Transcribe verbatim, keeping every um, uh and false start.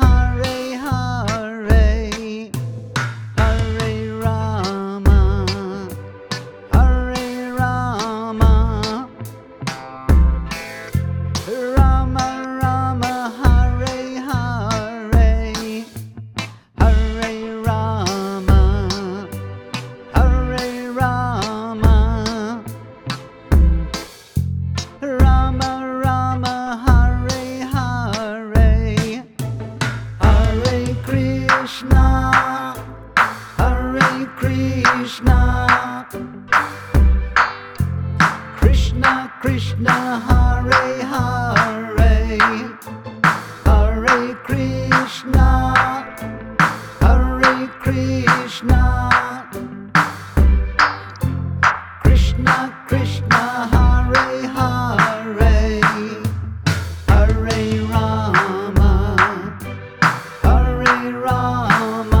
Hare Hare, Hare Rama, Hare Rama, Rama. Hare Krishna, Krishna Krishna, Hare Hare, Hare Krishna, Hare Krishna, Krishna Krishna, Hare Hare, Hare Rama, Hare Rama.